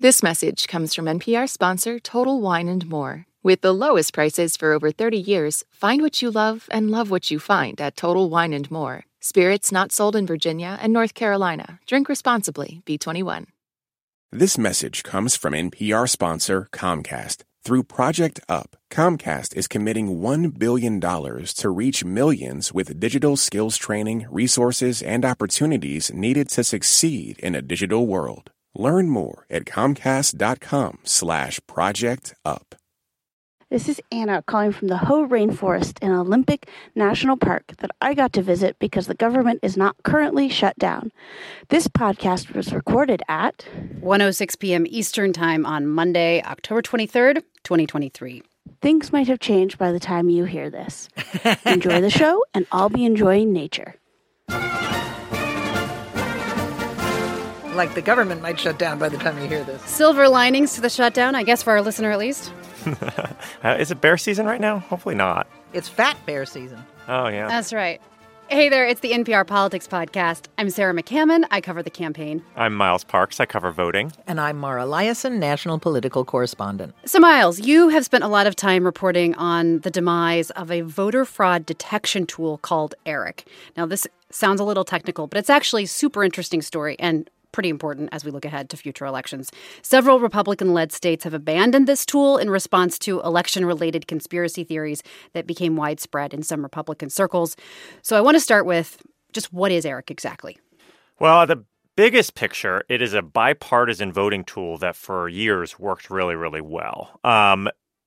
This message comes from NPR sponsor Total Wine & More. With the lowest prices for over 30 years, find what you love and love what you find at Total Wine & More. Spirits not sold in Virginia and North Carolina. Drink responsibly. B21. This message comes from NPR sponsor Comcast. Through Project Up, Comcast is committing $1 billion to reach millions with digital skills training, resources, and opportunities needed to succeed in a digital world. Learn more at comcast.com/projectup. This is Anna calling from the Hoh Rainforest in Olympic National Park that I got to visit because the government is not currently shut down. This podcast was recorded at 1:06 p.m. Eastern Time on Monday, October 23rd, 2023. Things might have changed by the time you hear this. Enjoy the show, and I'll be enjoying nature. Like the government might shut down by the time you hear this. Silver linings to the shutdown, I guess, for our listener at least. Is it bear season right now? Hopefully not. It's fat bear season. Oh, yeah. That's right. Hey there, it's the NPR Politics Podcast. I'm Sarah McCammon. I cover the campaign. I'm Miles Parks. I cover voting. And I'm Mara Liasson, national political correspondent. So, Miles, you have spent a lot of time reporting on the demise of a voter fraud detection tool called ERIC. Now, this sounds a little technical, but it's actually a super interesting story and pretty important as we look ahead to future elections. Several Republican-led states have abandoned this tool in response to election-related conspiracy theories that became widespread in some Republican circles. So I want to start with just what is ERIC exactly? Well, the biggest picture, it is a bipartisan voting tool that for years worked really, really well.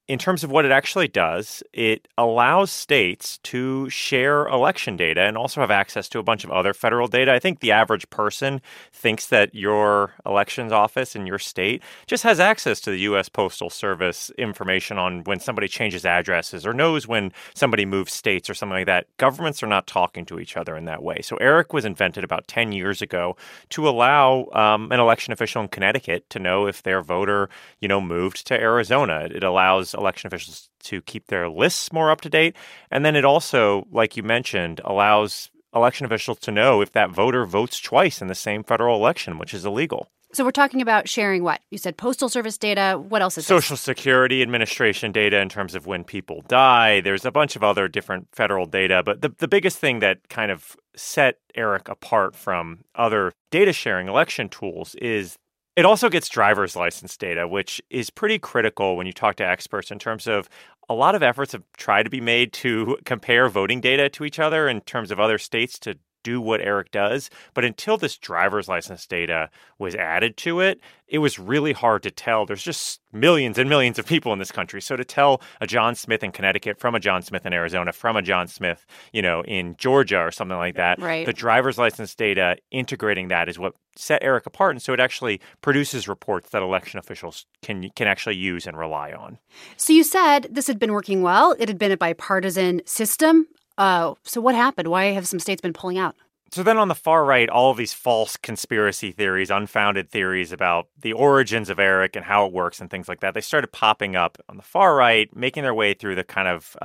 In terms of what it actually does, it allows states to share election data and also have access to a bunch of other federal data. I think the average person thinks that your elections office in your state just has access to the U.S. Postal Service information on when somebody changes addresses or knows when somebody moves states or something like that. Governments are not talking to each other in that way. So ERIC was invented about 10 years ago to allow an election official in Connecticut to know if their voter, moved to Arizona. It allows election officials to keep their lists more up to date. And then it also, like you mentioned, allows election officials to know if that voter votes twice in the same federal election, which is illegal. So we're talking about sharing what? You said Postal Service data. What else is there? Social Security Administration data in terms of when people die. There's a bunch of other different federal data. But the biggest thing that kind of set ERIC apart from other data sharing election tools is it also gets driver's license data, which is pretty critical when you talk to experts in terms of a lot of efforts have tried to be made to compare voting data to each other in terms of other states to do what ERIC does. But until this driver's license data was added to it, it was really hard to tell. There's just millions and millions of people in this country. So to tell a John Smith in Connecticut from a John Smith in Arizona, from a John Smith, in Georgia or something like that, right. The driver's license data, integrating that is what set ERIC apart. And so it actually produces reports that election officials can actually use and rely on. So you said this had been working well. It had been a bipartisan system. So what happened? Why have some states been pulling out? So then on the far right, all of these false conspiracy theories, unfounded theories about the origins of ERIC and how it works and things like that, they started popping up on the far right, making their way through the kind of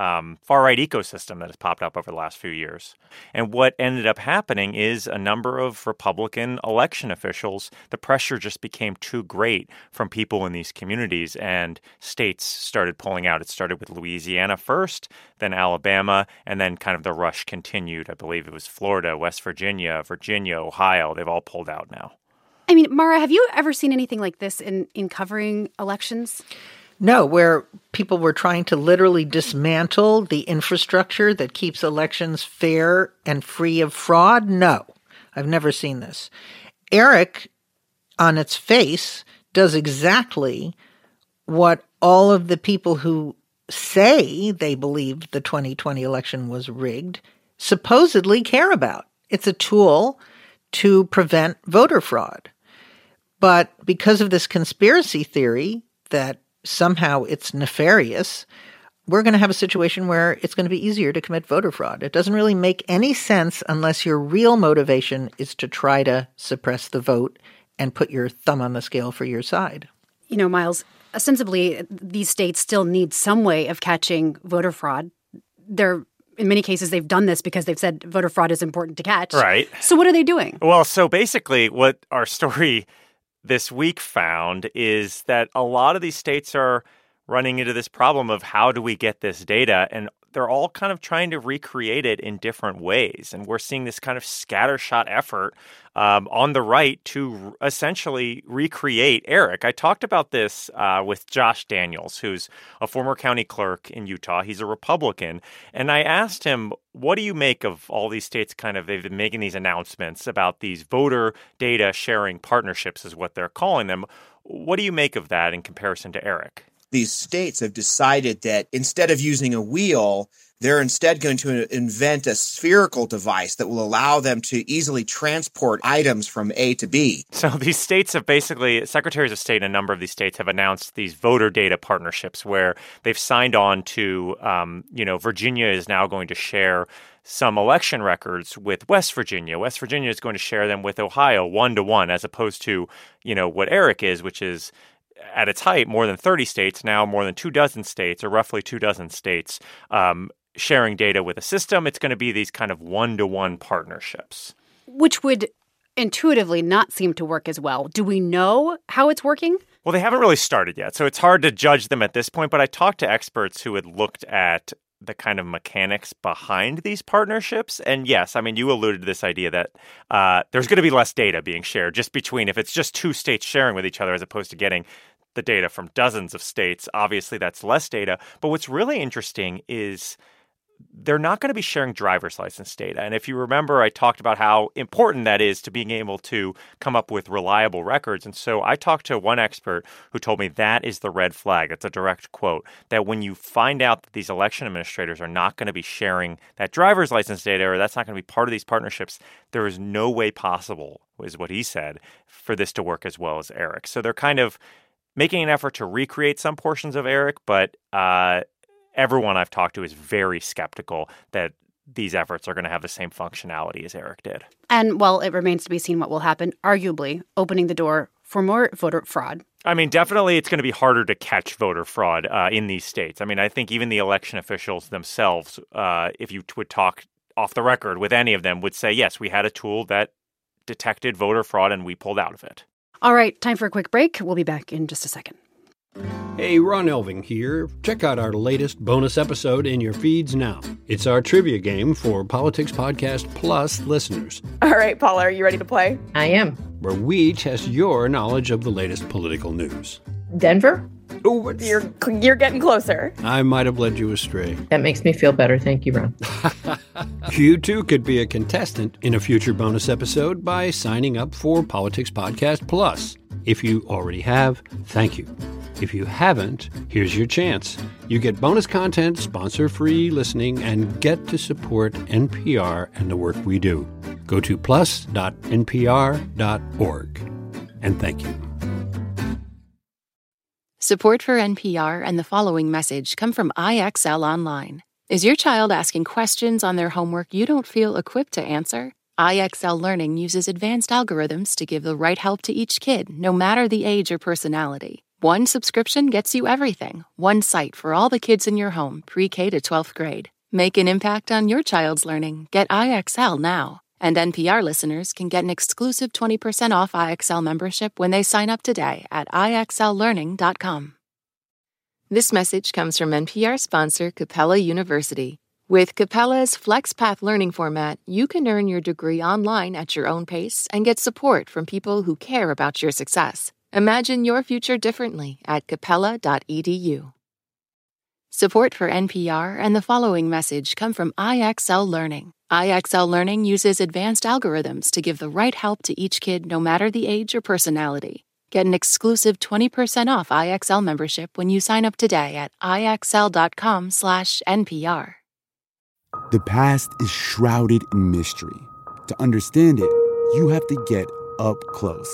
far right ecosystem that has popped up over the last few years. And what ended up happening is a number of Republican election officials, the pressure just became too great from people in these communities, and states started pulling out. It started with Louisiana first, then Alabama, and then kind of the rush continued. I believe it was Florida, West Virginia, Ohio, they've all pulled out now. I mean, Mara, have you ever seen anything like this in covering elections? No, where people were trying to literally dismantle the infrastructure that keeps elections fair and free of fraud? No, I've never seen this. ERIC, on its face, does exactly what all of the people who say they believed the 2020 election was rigged supposedly care about. It's a tool to prevent voter fraud. But because of this conspiracy theory that somehow it's nefarious, we're going to have a situation where it's going to be easier to commit voter fraud. It doesn't really make any sense unless your real motivation is to try to suppress the vote and put your thumb on the scale for your side. Miles, ostensibly, these states still need some way of catching voter fraud. In many cases, they've done this because they've said voter fraud is important to catch. Right. So what are they doing? Well, so basically what our story this week found is that a lot of these states are running into this problem of how do we get this data? And they're all kind of trying to recreate it in different ways. And we're seeing this kind of scattershot effort on the right to essentially recreate ERIC. I talked about this with Josh Daniels, who's a former county clerk in Utah. He's a Republican. And I asked him, what do you make of all these states kind of, they've been making these announcements about these voter data sharing partnerships is what they're calling them. What do you make of that in comparison to ERIC? These states have decided that instead of using a wheel, they're instead going to invent a spherical device that will allow them to easily transport items from A to B. So these states have basically, secretaries of state in a number of these states have announced these voter data partnerships where they've signed on to, Virginia is now going to share some election records with West Virginia. West Virginia is going to share them with Ohio 1-to-1 as opposed to, what ERIC is, which is at its height, more than 30 states, now more than roughly two dozen states, sharing data with a system. It's going to be these kind of 1-to-1 partnerships. Which would intuitively not seem to work as well. Do we know how it's working? Well, they haven't really started yet, so it's hard to judge them at this point. But I talked to experts who had looked at the kind of mechanics behind these partnerships. And yes, I mean, you alluded to this idea that there's going to be less data being shared just between, if it's just two states sharing with each other as opposed to getting the data from dozens of states, obviously that's less data. But what's really interesting is they're not going to be sharing driver's license data. And if you remember, I talked about how important that is to being able to come up with reliable records. And so I talked to one expert who told me that is the red flag. It's a direct quote, that when you find out that these election administrators are not going to be sharing that driver's license data, or that's not going to be part of these partnerships, there is no way possible, is what he said, for this to work as well as ERIC. So they're kind of making an effort to recreate some portions of ERIC, but everyone I've talked to is very skeptical that these efforts are going to have the same functionality as ERIC did. And while it remains to be seen what will happen, arguably opening the door for more voter fraud. I mean, definitely it's going to be harder to catch voter fraud in these states. I mean, I think even the election officials themselves, if you would talk off the record with any of them, would say, yes, we had a tool that detected voter fraud and we pulled out of it. All right, time for a quick break. We'll be back in just a second. Hey, Ron Elving here. Check out our latest bonus episode in your feeds now. It's our trivia game for Politics Podcast Plus listeners. All right, Paula, are you ready to play? I am. Where we test your knowledge of the latest political news. Denver? Ooh, you're getting closer. I might have led you astray. That makes me feel better. Thank you, Ron. You too could be a contestant in a future bonus episode by signing up for Politics Podcast Plus. If you already have, thank you. If you haven't, here's your chance. You get bonus content, sponsor-free listening, and get to support NPR and the work we do. Go to plus.npr.org. And thank you. Support for NPR and the following message come from IXL Online. Is your child asking questions on their homework you don't feel equipped to answer? IXL Learning uses advanced algorithms to give the right help to each kid, no matter the age or personality. One subscription gets you everything. One site for all the kids in your home, pre-K to 12th grade. Make an impact on your child's learning. Get IXL now. And NPR listeners can get an exclusive 20% off IXL membership when they sign up today at IXLlearning.com. This message comes from NPR sponsor Capella University. With Capella's FlexPath learning format, you can earn your degree online at your own pace and get support from people who care about your success. Imagine your future differently at capella.edu. Support for NPR and the following message come from IXL Learning. IXL Learning uses advanced algorithms to give the right help to each kid, no matter the age or personality. Get an exclusive 20% off IXL membership when you sign up today at IXL.com/NPR. The past is shrouded in mystery. To understand it, you have to get up close.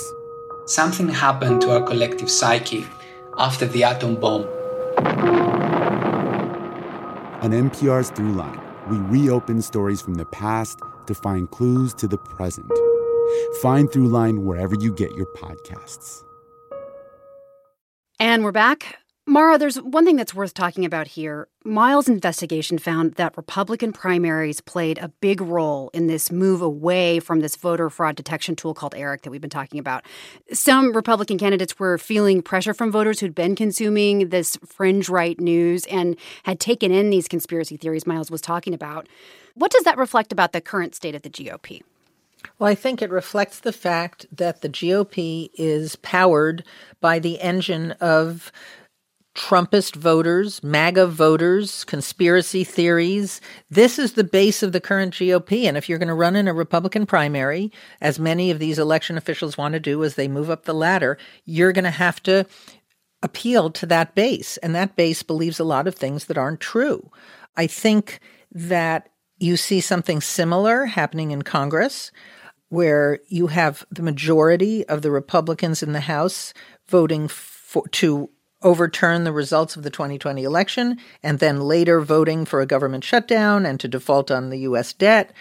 Something happened to our collective psyche after the atom bomb. On NPR's Throughline, we reopen stories from the past to find clues to the present. Find Throughline wherever you get your podcasts. And we're back. Mara, there's one thing that's worth talking about here. Miles' investigation found that Republican primaries played a big role in this move away from this voter fraud detection tool called ERIC that we've been talking about. Some Republican candidates were feeling pressure from voters who'd been consuming this fringe right news and had taken in these conspiracy theories Miles was talking about. What does that reflect about the current state of the GOP? Well, I think it reflects the fact that the GOP is powered by the engine of Trumpist voters, MAGA voters, conspiracy theories. This is the base of the current GOP. And if you're going to run in a Republican primary, as many of these election officials want to do as they move up the ladder, you're going to have to appeal to that base. And that base believes a lot of things that aren't true. I think that you see something similar happening in Congress, where you have the majority of the Republicans in the House voting to overturn the results of the 2020 election, and then later voting for a government shutdown and to default on the U.S. debt.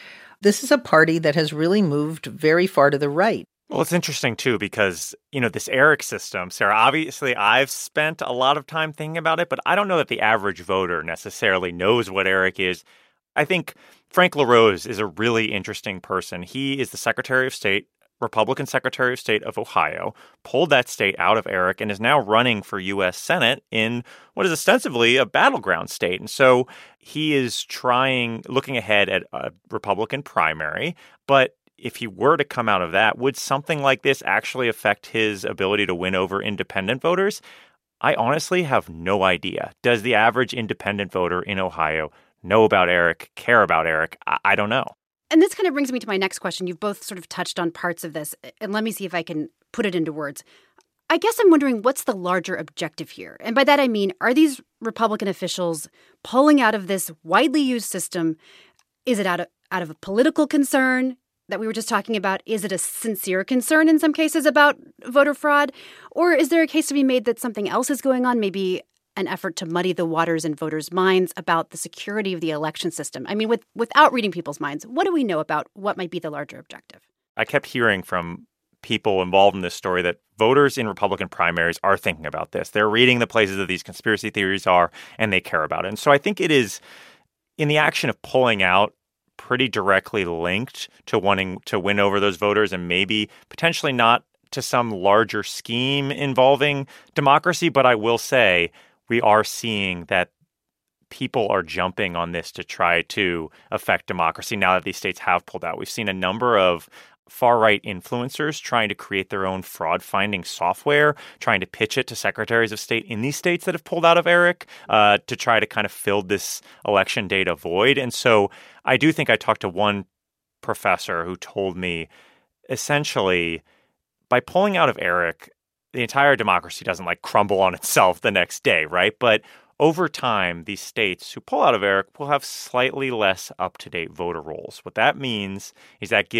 This is a party that has really moved very far to the right. Well, it's interesting, too, because, this ERIC system, Sarah, obviously I've spent a lot of time thinking about it, but I don't know that the average voter necessarily knows what ERIC is. I think Frank LaRose is a really interesting person. He is the Secretary of State, Republican Secretary of State of Ohio, pulled that state out of ERIC and is now running for U.S. Senate in what is ostensibly a battleground state. And so he is looking ahead at a Republican primary. But if he were to come out of that, would something like this actually affect his ability to win over independent voters? I honestly have no idea. Does the average independent voter in Ohio know about ERIC, care about ERIC? I don't know. And this kind of brings me to my next question. You've both sort of touched on parts of this, and let me see if I can put it into words. I guess I'm wondering, what's the larger objective here? And by that I mean, are these Republican officials pulling out of this widely used system? Is it out of a political concern that we were just talking about? Is it a sincere concern in some cases about voter fraud? Or is there a case to be made that something else is going on, maybe an effort to muddy the waters in voters' minds about the security of the election system? I mean, without reading people's minds, what do we know about what might be the larger objective? I kept hearing from people involved in this story that voters in Republican primaries are thinking about this. They're reading the places that these conspiracy theories are, and they care about it. And so I think it is, in the action of pulling out, pretty directly linked to wanting to win over those voters and maybe potentially not to some larger scheme involving democracy. But I will say, we are seeing that people are jumping on this to try to affect democracy now that these states have pulled out. We've seen a number of far-right influencers trying to create their own fraud-finding software, trying to pitch it to secretaries of state in these states that have pulled out of ERIC to try to kind of fill this election data void. And so I do think I talked to one professor who told me, essentially, by pulling out of ERIC, the entire democracy doesn't crumble on itself the next day, right? But over time, these states who pull out of ERIC will have slightly less up-to-date voter rolls. What that means is that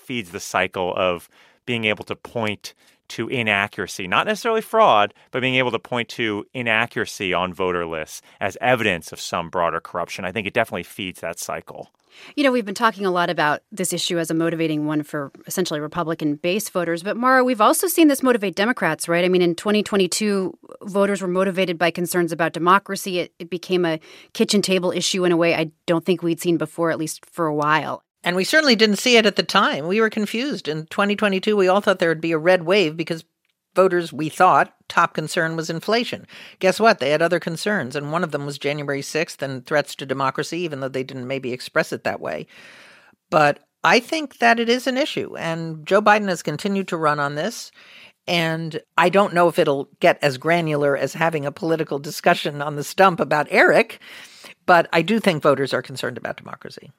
feeds the cycle of being able to point to inaccuracy, not necessarily fraud, but being able to point to inaccuracy on voter lists as evidence of some broader corruption. I think it definitely feeds that cycle. We've been talking a lot about this issue as a motivating one for essentially Republican-based voters. But, Mara, we've also seen this motivate Democrats, right? I mean, in 2022, voters were motivated by concerns about democracy. It became a kitchen table issue in a way I don't think we'd seen before, at least for a while. And we certainly didn't see it at the time. We were confused. In 2022, we all thought there would be a red wave because voters, we thought, top concern was inflation. Guess what? They had other concerns, and one of them was January 6th and threats to democracy, even though they didn't maybe express it that way. But I think that it is an issue, and Joe Biden has continued to run on this. And I don't know if it'll get as granular as having a political discussion on the stump about ERIC, but I do think voters are concerned about democracy.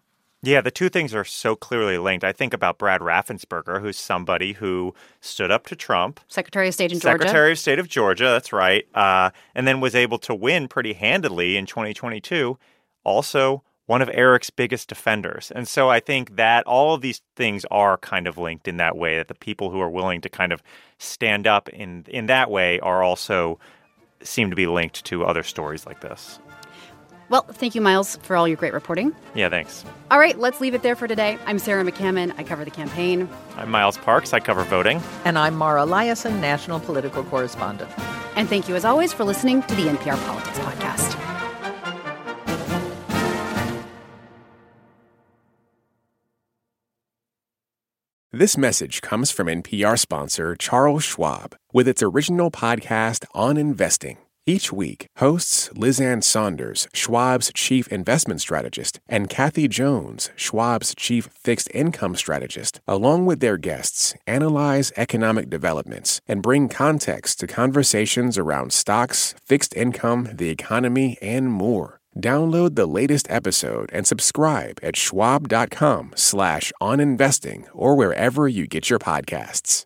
Yeah, the two things are so clearly linked. I think about Brad Raffensperger, who's somebody who stood up to Trump. Secretary of State in Georgia. Secretary of State of Georgia, that's right. And then was able to win pretty handily in 2022. Also, one of ERIC's biggest defenders. And so I think that all of these things are kind of linked in that way, that the people who are willing to kind of stand up in that way are also seem to be linked to other stories like this. Well, thank you, Miles, for all your great reporting. Yeah, thanks. All right, let's leave it there for today. I'm Sarah McCammon. I cover the campaign. I'm Miles Parks. I cover voting. And I'm Mara Liasson, national political correspondent. And thank you, as always, for listening to the NPR Politics Podcast. This message comes from NPR sponsor Charles Schwab with its original podcast on investing. Each week, hosts Lizanne Saunders, Schwab's chief investment strategist, and Kathy Jones, Schwab's chief fixed income strategist, along with their guests, analyze economic developments and bring context to conversations around stocks, fixed income, the economy, and more. Download the latest episode and subscribe at schwab.com/oninvesting or wherever you get your podcasts.